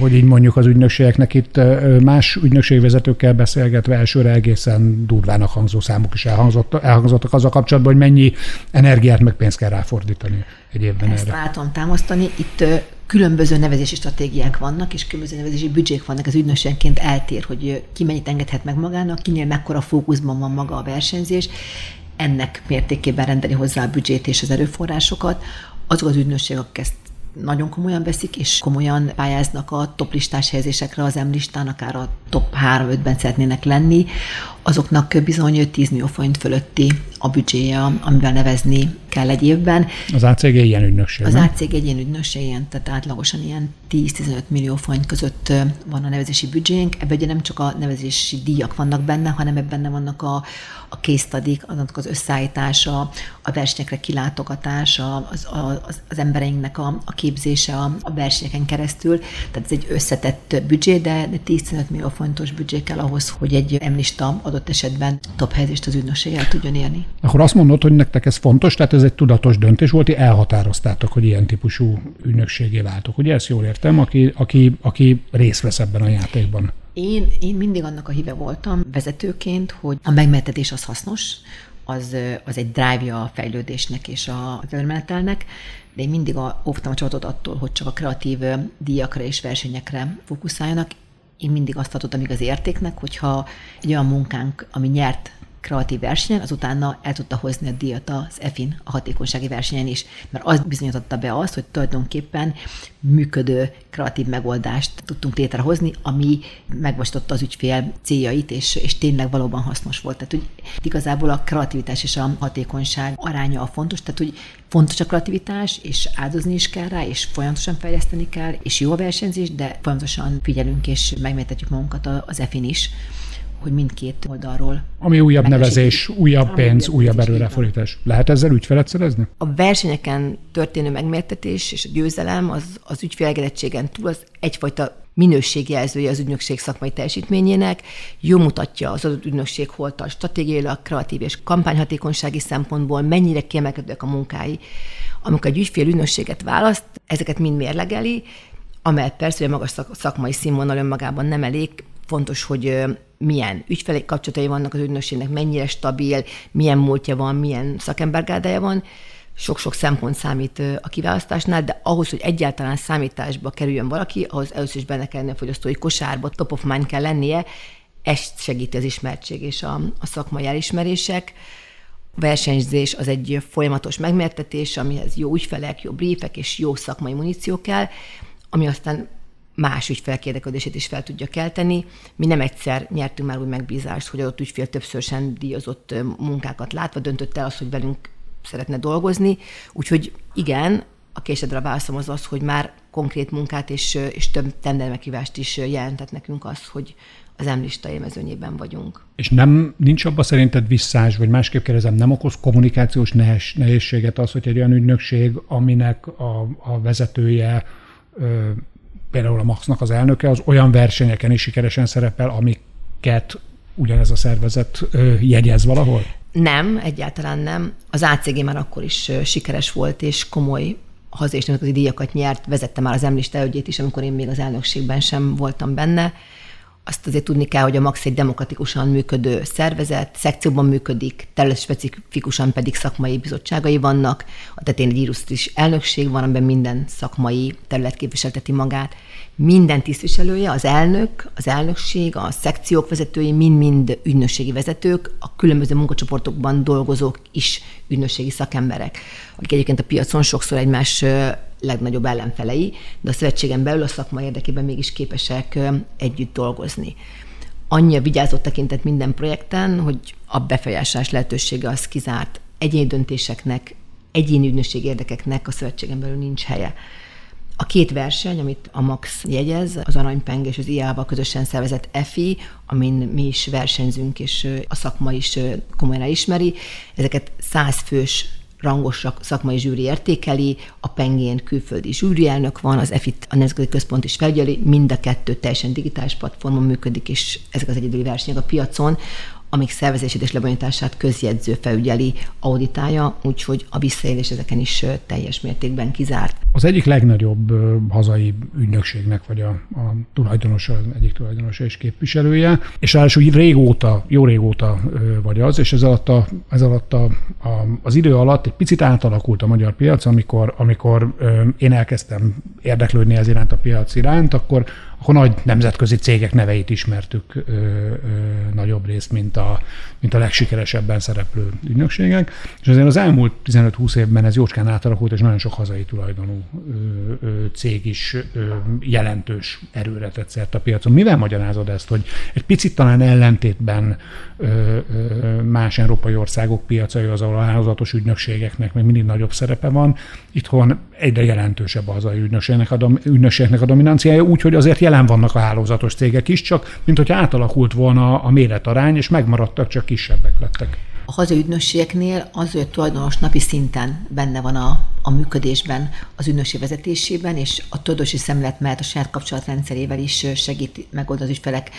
Hogy így mondjuk az ügynökségeknek itt más ügynökségvezetőkkel beszélgetve elsőre egészen durvának hangzó számok is elhangzottak az a kapcsolatban, hogy mennyi energiát meg pénzt kell ráfordítani egy évben ezt erre. Ezt látom támasztani. Itt különböző nevezési stratégiák vannak, és különböző nevezési büdzsék vannak, az ügynökségként eltér, hogy ki mennyit engedhet meg magának, kinél mekkora fókuszban van maga a versenyzés, ennek mértékében rendeli hozzá a büdzsét és az erőforrásokat. Azok az ügynökségek, akik ezt nagyon komolyan veszik, és komolyan pályáznak a top listás helyezésekre, az M listán, akár a top három-ötben szeretnének lenni, azoknak bizony tíz millió forint fölötti a büdzséje, amivel nevezni kell egy évben. Az á cé gé ilyen ügynökség, Az nem? á cé gé egy ilyen ügynökség, ilyen, tehát átlagosan ilyen tíz-tizenöt millió forint között van a nevezési büdzsénk. Ebben ugye nem csak a nevezési díjak vannak benne, hanem ebben benne vannak a, a case study-k, annak az összeállítása, a versenyekre kilátogatása, az, az, az embereinknek a, a képzése a, a versenyeken keresztül. Tehát ez egy összetett büdzsé, de tíz-tizenöt millió forintos büdzsé kell ahhoz, hogy egy M-lista adott esetben top helyezést az ügynökség el tudjon érni. Akkor azt mondod, hogy nektek ez fontos, tehát ez egy tudatos döntés volt, hogy elhatároztátok, hogy ilyen típusú ügynökségé váltok. Ugye ezt jól értem, aki, aki, aki részt vesz ebben a játékban. Én, én mindig annak a híve voltam vezetőként, hogy a megmertetés az hasznos, az, az egy drive-ja a fejlődésnek és az előmenetelnek, de én mindig a, óvtam a csapatot attól, hogy csak a kreatív díjakra és versenyekre fókuszáljanak. Én mindig azt tartottam igaz értéknek, hogyha egy olyan munkánk, ami nyert kreatív versenyen, az utána el tudta hozni a díjat az E F I-n, a hatékonysági versenyen is, mert az bizonyította be azt, hogy tulajdonképpen működő kreatív megoldást tudtunk létrehozni, ami megvasította az ügyfél céljait, és, és tényleg valóban hasznos volt. Tehát, hogy igazából a kreativitás és a hatékonyság aránya a fontos, tehát, hogy fontos a kreativitás, és áldozni is kell rá, és folyamatosan fejleszteni kell, és jó a versenyzés, de folyamatosan figyelünk, és megmértetjük magunkat az E F I-n is, hogy mindkét oldalról. Ami újabb nevezés, újabb pénz, újabb erőrefordítás. Lehet ezzel ügyfelet szerezni? A versenyeken történő megmértetés és a győzelem az, az ügyfélegedettségen túl az egyfajta minőségjelzője az ügynökség szakmai teljesítményének, jó mutatja az adott ügynökség hol tart stratégiailag, kreatív és kampányhatékonysági szempontból, mennyire kiemelkedőek a munkái. Amikor egy ügyfél ügynökséget választ, ezeket mind mérlegeli, amely persze, hogy a magas szakmai színvonal önmagában nem elég, fontos, hogy milyen ügyfelek kapcsolatai vannak az ügynökségnek, mennyire stabil, milyen múltja van, milyen szakembergárdája van. Sok-sok szempont számít a kiválasztásnál, de ahhoz, hogy egyáltalán számításba kerüljön valaki, ahhoz először is benne kell lenni a fogyasztói kosárba, top of mind kell lennie, ezt segíti az ismertség és a, a szakmai elismerések. A versenyzés az egy folyamatos megmértetés, amihez jó ügyfelek, jó briefek és jó szakmai muníció kell, ami aztán más ügyfelek érdeklődését is fel tudja kelteni. Mi nem egyszer nyertünk már úgy megbízást, hogy adott ügyfél többször sem díjazott munkákat látva döntött el azt, hogy velünk szeretne dolgozni. Úgyhogy igen, a késedre a válaszom az az, hogy már konkrét munkát és, és több tendermeghívást is jelentett nekünk az, hogy az emlista élmezőnyében vagyunk. És nem, nincs abba szerinted visszás, vagy másképp kérdezem, nem okoz kommunikációs nehez, nehézséget az, hogy egy olyan ügynökség, aminek a, a vezetője, ö, például a MAKSZ-nak az elnöke, az olyan versenyeken is sikeresen szerepel, amiket ugyanez a szervezet ö, jegyez valahol? Nem, egyáltalán nem. Az á cé gé már akkor is sikeres volt, és komoly hazai és nemzetközi díjakat nyert, vezette már az emlista ügyét is, amikor én még az elnökségben sem voltam benne. Azt azért tudni kell, hogy a MAKSZ egy demokratikusan működő szervezet, szekcióban működik, területspecifikusan pedig szakmai bizottságai vannak, a tetén egy illusztris elnökség van, amiben minden szakmai terület képviselteti magát. Minden tisztviselője, az elnök, az elnökség, a szekciók vezetői, mind-mind ügynökségi vezetők, a különböző munkacsoportokban dolgozók is ügynökségi szakemberek, akik egyébként a piacon sokszor egymás legnagyobb ellenfelei, de a szövetségen belül a szakma érdekében mégis képesek együtt dolgozni. Annyi a vigyázott tekintet minden projekten, hogy a befolyásolás lehetősége az kizárt. Egyéni döntéseknek, egyéni ügynökség érdekeknek a szövetségen belül nincs helye. A két verseny, amit a MAKSZ jegyez, az Arany Penge és az i pé á-val közösen szervezett e ef i, amin mi is versenyzünk, és a szakma is komolyan elismeri. Ezeket százfős rangos szakmai zsűri értékeli, a Pengén külföldi zsűrielnök van, az e ef i-t a Nemzetközi Központ is felügyeli, mind a kettő teljesen digitális platformon működik, és ezek az egyedüli versenyek a piacon, amik szervezését és lebonyolítását közjegyző felügyeli, auditálja, úgyhogy a visszaélés ezeken is teljes mértékben kizárt. Az egyik legnagyobb hazai ügynökségnek vagy a, a tulajdonosa, az egyik tulajdonosa és képviselője, és ráadásul régóta, jó régóta vagy az, és ez alatt, a, ez alatt a, a, az idő alatt egy picit átalakult a magyar piac, amikor, amikor én elkezdtem érdeklődni ez iránt, a piac iránt, akkor akkor nagy nemzetközi cégek neveit ismertük ö, ö, nagyobb részt, mint a, mint a legsikeresebben szereplő ügynökségek. És azért az elmúlt tizenöt-húsz évben ez jócskán átalakult, és nagyon sok hazai tulajdonú ö, ö, cég is ö, jelentős erőre tett szert a piacon. Mivel magyarázod ezt, hogy egy picit talán ellentétben ö, ö, más európai országok piacai, az ahol a hálózatos ügynökségeknek még mindig nagyobb szerepe van, itthon egyre jelentősebb a hazai ügynökségnek a, ügynökségnek a dominanciája, úgyhogy azért jelen vannak a hálózatos cégek is, csak mint hogyha átalakult volna a méretarány, és megmaradtak, csak kisebbek lettek. A hazai ügynökségeknél az, hogy a tulajdonos napi szinten benne van a, a működésben, az ügynökség vezetésében, és a tulajdonosi szemlélet mellett a saját kapcsolatrendszerével is segít megoldani az ügyfelek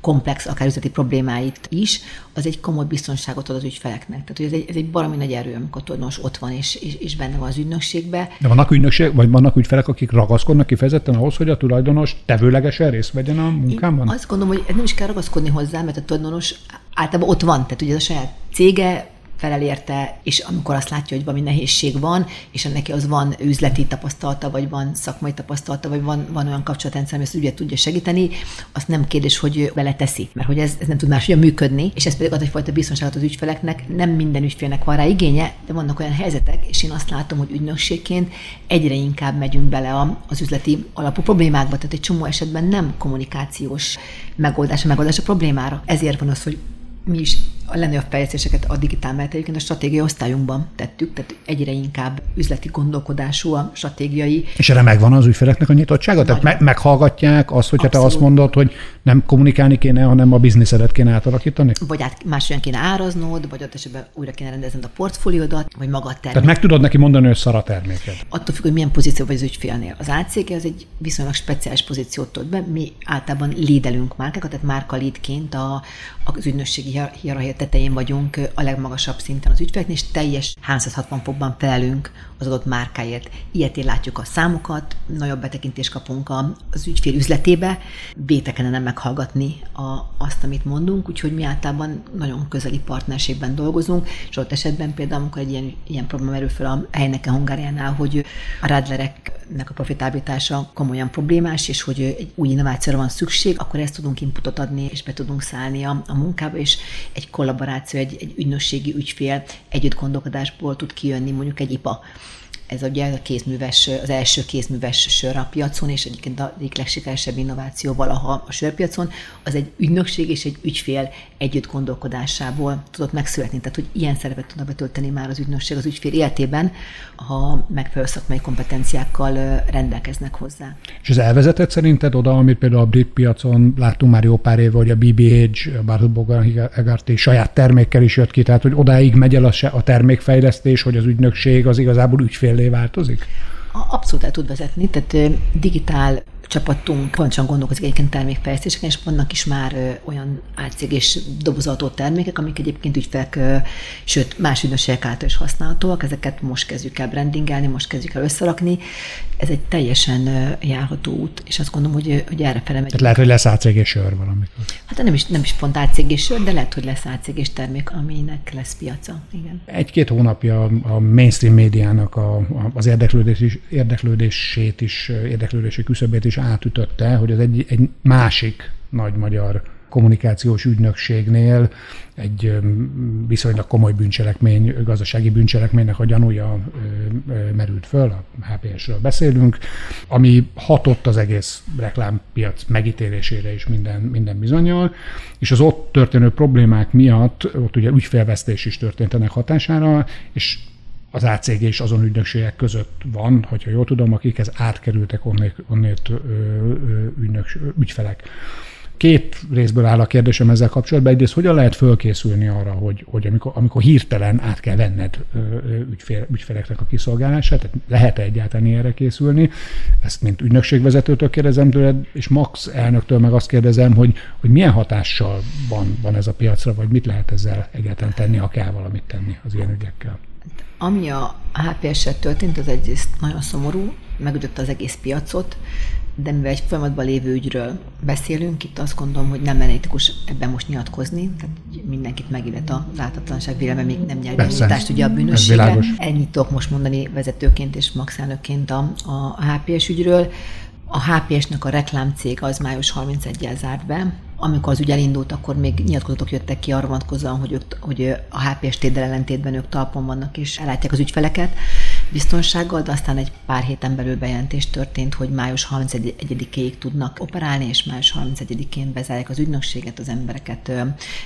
komplex, akár üzleti problémáit is, az egy komoly biztonságot ad az ügyfeleknek. Tehát, hogy ez egy, ez egy baromi nagy erő, amikor tulajdonos ott van, és, és, és benne van az ügynökségbe. De vannak ügynökség, vagy vannak ügyfelek, akik ragaszkodnak kifejezetten ahhoz, hogy a tulajdonos tevőlegesen részt vegyen a munkában? Én azt gondolom, hogy nem is kell ragaszkodni hozzá, mert a tulajdonos általában ott van, tehát ugye ez a saját cége, felel érte, és amikor azt látja, hogy valami nehézség van, és neki az van üzleti tapasztalata, vagy van szakmai tapasztalata, vagy van, van olyan kapcsolatrendszer, ami ezt ügyet tudja segíteni, azt nem kérdés, hogy beleteszi, mert hogy ez, ez nem tud máshogyan működni, és ez pedig ad egyfajta biztonságot az ügyfeleknek, nem minden ügyfélnek van rá igénye, de vannak olyan helyzetek, és én azt látom, hogy ügynökségként egyre inkább megyünk bele az üzleti alapú problémákba, tehát egy csomó esetben nem kommunikációs megoldás, megoldás a problémára. Ezért van az, hogy mi is a legnagyobb fejlesztéseket a digitál mellett egyébként a stratégiai osztályunkban tettük, tehát egyre inkább üzleti gondolkodású a stratégiai. És erre megvan az ügyfeleknek a nyitottsága? Nagyon. Tehát me- meghallgatják azt, hogyha te azt mondod, hogy nem kommunikálni kéne, hanem a bizniszedet kéne átalakítani? Vagy át máshogyan kéne áraznod, vagy ott esetben újra kéne rendezned a portfóliódat, vagy magad terméket. Tehát meg tudod neki mondani, hogy szar a terméked. Attól függ, hogy milyen pozíció vagy az ügyfélnél. Az á cé gé az egy viszonylag speciális pozíciót tölt be, mi általában leadelünk márkákat, tehát márka leadként a az ügynökségi hierarchiát tetején vagyunk a legmagasabb szinten az ügyfeleknél, és teljes háromszázhatvan fokban felelünk az adott márkáért. Ilyetén látjuk a számokat, nagyobb betekintést kapunk az ügyfél üzletébe, vétekene nem meghallgatni a, azt, amit mondunk, úgyhogy mi általában nagyon közeli partnerségben dolgozunk, és ott esetben például, amikor egy ilyen, ilyen probléma merül fel a Heineken Hungáriánál, hogy a Radlereknek a profitábilitása komolyan problémás, és hogy egy új innovációra van szükség, akkor ezt tudunk inputot adni, és be tudunk szállni a, a munkába, és egy kollaboráció, egy, egy ügynökségi ügyfél együtt gondolkodásból tud kijönni mondjuk egy i pé á. Ez ugye a kézműves, az első kézműves sör a piacon, és egyébként a legsikeresebb innováció valaha a sörpiacon, az egy ügynökség és egy ügyfél együtt gondolkodásából tudott megszületni. Tehát, hogy ilyen szerepet tudna betölteni már az ügynökség az ügyfél életében, ha megfelelő szakmai kompetenciákkal rendelkeznek hozzá. És ez elvezetett szerinted oda, amit például a brit piacon láttunk már jó pár éve, hogy a bé bé há, a Bartle Bogle Hegarty saját termékkel is jött ki, tehát, hogy odáig megy el a termékfejlesztés, hogy az ügynökség az igazából ügyfél változik? Abszolút el tud vezetni, tehát digitál csapatunk pontosan gondolkozik egyébként termékfejlesztéseken, és vannak is már olyan á cé gé és dobozoltó termékek, amik egyébként ügyfelek, sőt más ügynökségek által is használhatóak, ezeket most kezdjük el brandingelni, most kezdjük el összerakni. Ez egy teljesen járható út, és azt gondolom, hogy, hogy erre fele megyünk. Tehát lehet, hogy lesz á cé gé sör valamikor. Hát nem is, nem is pont á cé gé sör, de lehet, hogy lesz á cé gés termék, aminek lesz piaca. Igen. Egy-két hónapja a mainstream médiának a, a, az érdeklődés is, érdeklődését is, érdeklődési küszöbét is átütötte, hogy az egy, egy másik nagy magyar kommunikációs ügynökségnél egy viszonylag komoly bűncselekmény, gazdasági bűncselekménynek a gyanúja merült föl, a há pé esről beszélünk, ami hatott az egész reklámpiac megítélésére is minden, minden bizonnyal, és az ott történő problémák miatt ott ugye ügyfélvesztés is történt ennek hatására, és az á cé gé és azon ügynökségek között van, hogyha jól tudom, akikhez átkerültek onnét, onnét ügynöks, ügyfelek. Két részből áll a kérdésem ezzel kapcsolatban. Egyrészt hogyan lehet fölkészülni arra, hogy, hogy amikor, amikor hirtelen át kell venned ügyfél, ügyfeleknek a kiszolgálását, tehát lehet-e egyáltalán ilyenre készülni? Ezt mint ügynökségvezetőtől kérdezem tőled, és Max elnöktől meg azt kérdezem, hogy, hogy milyen hatással van, van ez a piacra, vagy mit lehet ezzel egyáltalán tenni, ha kell valamit tenni az ilyen ügyekkel? Ami a há pé essel történt, az egyrészt nagyon szomorú, megütötte az egész piacot, de mivel egy folyamatban lévő ügyről beszélünk, itt azt gondolom, hogy nem lenne etikus ebben most nyilatkozni, tehát mindenkit megillet a láthatatlanság véleme, még nem nyert nyitást ugye a bűnösségre. Ennyit tudok most mondani vezetőként és Max elnökként a, a há pé es ügyről. A há pé esnek a reklámcég az május harmincegyedikével zárt be. Amikor az ügy elindult, akkor még nyilatkozatok jöttek ki arra vonatkozóan, hogy, ők, hogy a há pé es téddel ellentétben ők talpon vannak és ellátják az ügyfeleket biztonsággal, de aztán egy pár héten belül bejelentés történt, hogy május harmincegyedikéig tudnak operálni, és május harmincegyedikén bezárják az ügynökséget, az embereket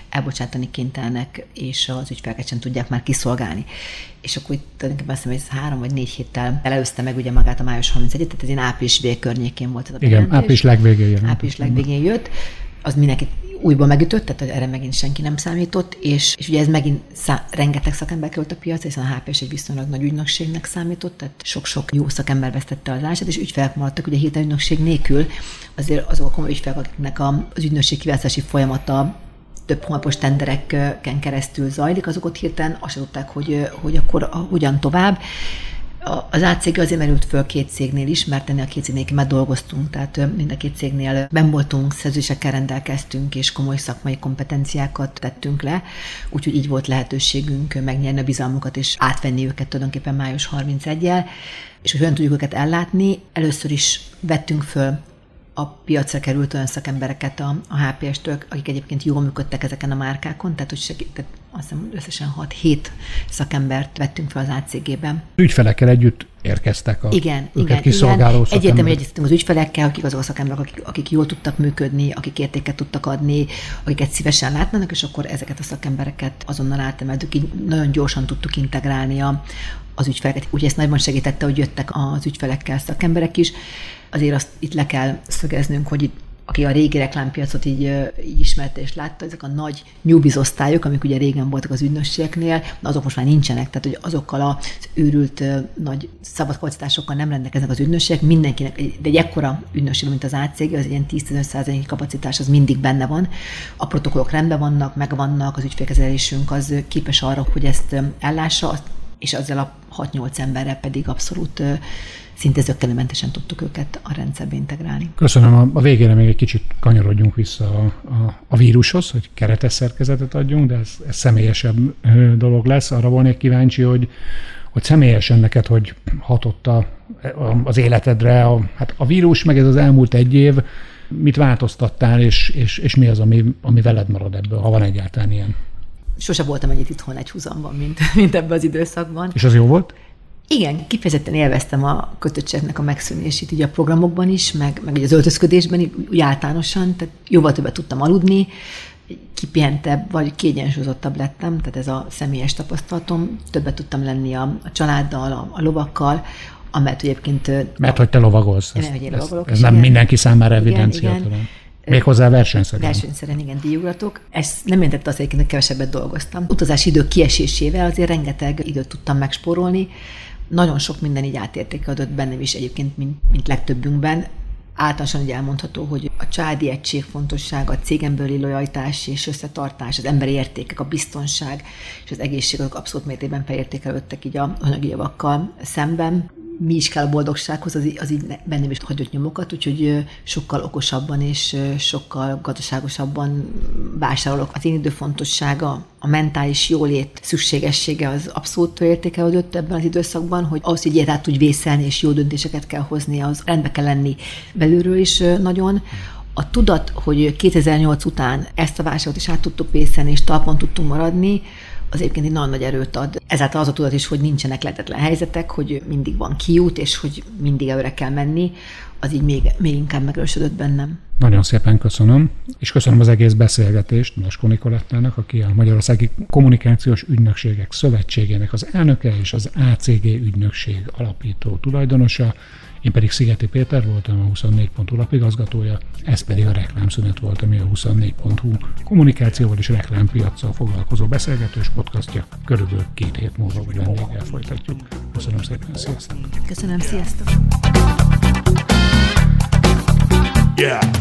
elbocsátani kénytelenek, és az ügyfeleket sem tudják már kiszolgálni. És akkor itt tulajdonképpen azt hiszem, hogy három vagy négy héttel előzte meg ugye magát a május harmincegyedikét, tehát ez én április vég környékén volt ez a bejelentés. Igen, április legvégén jön. Április legvégén jött. Az mindenkit újból megütött, tehát erre megint senki nem számított, és, és ugye ez megint szá- rengeteg szakember került a piacra, hiszen a há pé es egy viszonylag nagy ügynökségnek számított, tehát sok-sok jó szakember vesztette az állását, és ügyfelek maradtak ugye hirtelen ügynökség nélkül, azért azok a komoly ügyfelek, akiknek az ügynökség kiválasztási folyamata több hónapos tendereken keresztül zajlik, azok ott hirtelen azt tudták, hogy, hogy akkor a, hogyan tovább. Az á cé gé azért merült föl két cégnél is, mert ennél a két cégnél már dolgoztunk, tehát mind a két cégnél benn voltunk, szerződésekkel rendelkeztünk, és komoly szakmai kompetenciákat tettünk le, úgyhogy így volt lehetőségünk megnyerni a bizalmukat, és átvenni őket tulajdonképpen május harmincegyedikével, és hogy hogyan tudjuk őket ellátni. Először is vettünk föl a piacra került olyan szakembereket a, a há pé estől, akik egyébként jól működtek ezeken a márkákon, tehát hogy segített, azt hiszem összesen hat-hét szakembert vettünk fel az á cé gében. Ügyfelekkel együtt érkeztek a igen, igen, kiszolgáló igen. Egyértelműen egyeztünk az ügyfelekkel, akik azok a szakemberek, akik, akik jól tudtak működni, akik értéket tudtak adni, akiket szívesen látnának, és akkor ezeket a szakembereket azonnal átemeltük, így nagyon gyorsan tudtuk integrálni a, az ügyfeleket. Úgyhogy ezt nagyban segítette, hogy jöttek az ügyfelekkel szakemberek is. Azért azt itt le kell szögeznünk, hogy itt aki a régi reklámpiacot így, így ismerte és látta, ezek a nagy newbiz osztályok, amik ugye régen voltak az ügynökségeknél, de azok most már nincsenek, tehát hogy azokkal az őrült nagy szabad kapacitásokkal nem rendelkeznek az ügynökségek, mindenkinek, de egy ekkora ügynökség, mint az á cé gé, az egy ilyen tíz-tizenöt százalékos kapacitás, az mindig benne van. A protokollok rendben vannak, megvannak, az ügyfélkezelésünk az képes arra, hogy ezt ellássa, és azzal a hat-nyolc emberrel pedig abszolút szinte zökkenőmentesen tudtuk őket a rendszerbe integrálni. Köszönöm. A végére még egy kicsit kanyarodjunk vissza a, a, a vírushoz, hogy keretes szerkezetet adjunk, de ez, ez személyesebb dolog lesz. Arra volnék kíváncsi, hogy, hogy személyesen neked, hogy hatott a, a, az életedre a, hát a vírus, meg ez az elmúlt egy év, mit változtattál, és, és, és mi az, ami, ami veled marad ebből, ha van egyáltalán ilyen? Sose voltam ennyit itthon egy húzamban, mint, mint ebben az időszakban. És az jó volt? Igen, kifejezetten élveztem a kötöttségnek a megszűnését így a programokban is, meg, meg így az öltözködésben, így, úgy általánosan, tehát jóval többet tudtam aludni, kipihentebb vagy kiegyensúlyozottabb lettem, tehát ez a személyes tapasztalatom, többet tudtam lenni a, a családdal, a, a lovakkal, amellett egyébként... Mert a, hogy te lovagolsz. Ezt, ezt, ezt, lovagolok, ez nem igen, mindenki számára evidencia. Méghozzá versenyszerűen. Versenyszerűen, igen, díjugratok. Ez nem jelentette azt, hogy kevesebbet dolgoztam. Utazási idő kiesésével azért rengeteg időt tudtam megspórolni. Nagyon sok minden így átértékelődött bennem is egyébként, mint, mint legtöbbünkben. Általánosan ugye elmondható, hogy a családi egység fontossága, a cégen belüli lojalitás és összetartás, az emberi értékek, a biztonság és az egészség azok abszolút mértékben felértékelődtek így az anyagi javakkal szemben. Mi is kell a boldogsághoz, az így, az így bennem is hagyott nyomokat, úgyhogy sokkal okosabban és sokkal gazdaságosabban vásárolok. Az én idő fontossága, a mentális jólét szükségessége az abszolút értékelődött ebben az időszakban, hogy ahhoz, hogy ilyet át tudj vészelni, és jó döntéseket kell hozni, az rendbe kell lenni belülről is nagyon. A tudat, hogy kétezer-nyolc után ezt a válságot is át tudtuk vészelni, és talpon tudtunk maradni, az egyébként egy nagyon nagy erőt ad. Ezáltal az a tudat is, hogy nincsenek lehetetlen helyzetek, hogy mindig van kiút, és hogy mindig előre kell menni, az így még, még inkább megerősödött bennem. Nagyon szépen köszönöm, és köszönöm az egész beszélgetést Blaskó Nikolettának, aki a Magyarországi Kommunikációs Ügynökségek Szövetségének az elnöke és az á cé gé ügynökség alapító tulajdonosa. Én pedig Szigeti Péter voltam, a huszonnégy pont hu lapigazgatója, ez pedig a Reklámszünet volt, ami a huszonnégy pont hu kommunikációval és reklámpiaccal foglalkozó beszélgetős podcastja. Körülbelül két hét múlva úgy vendéggel folytatjuk. Köszönöm szépen, sziasztok! Köszönöm, sziasztok! Yeah.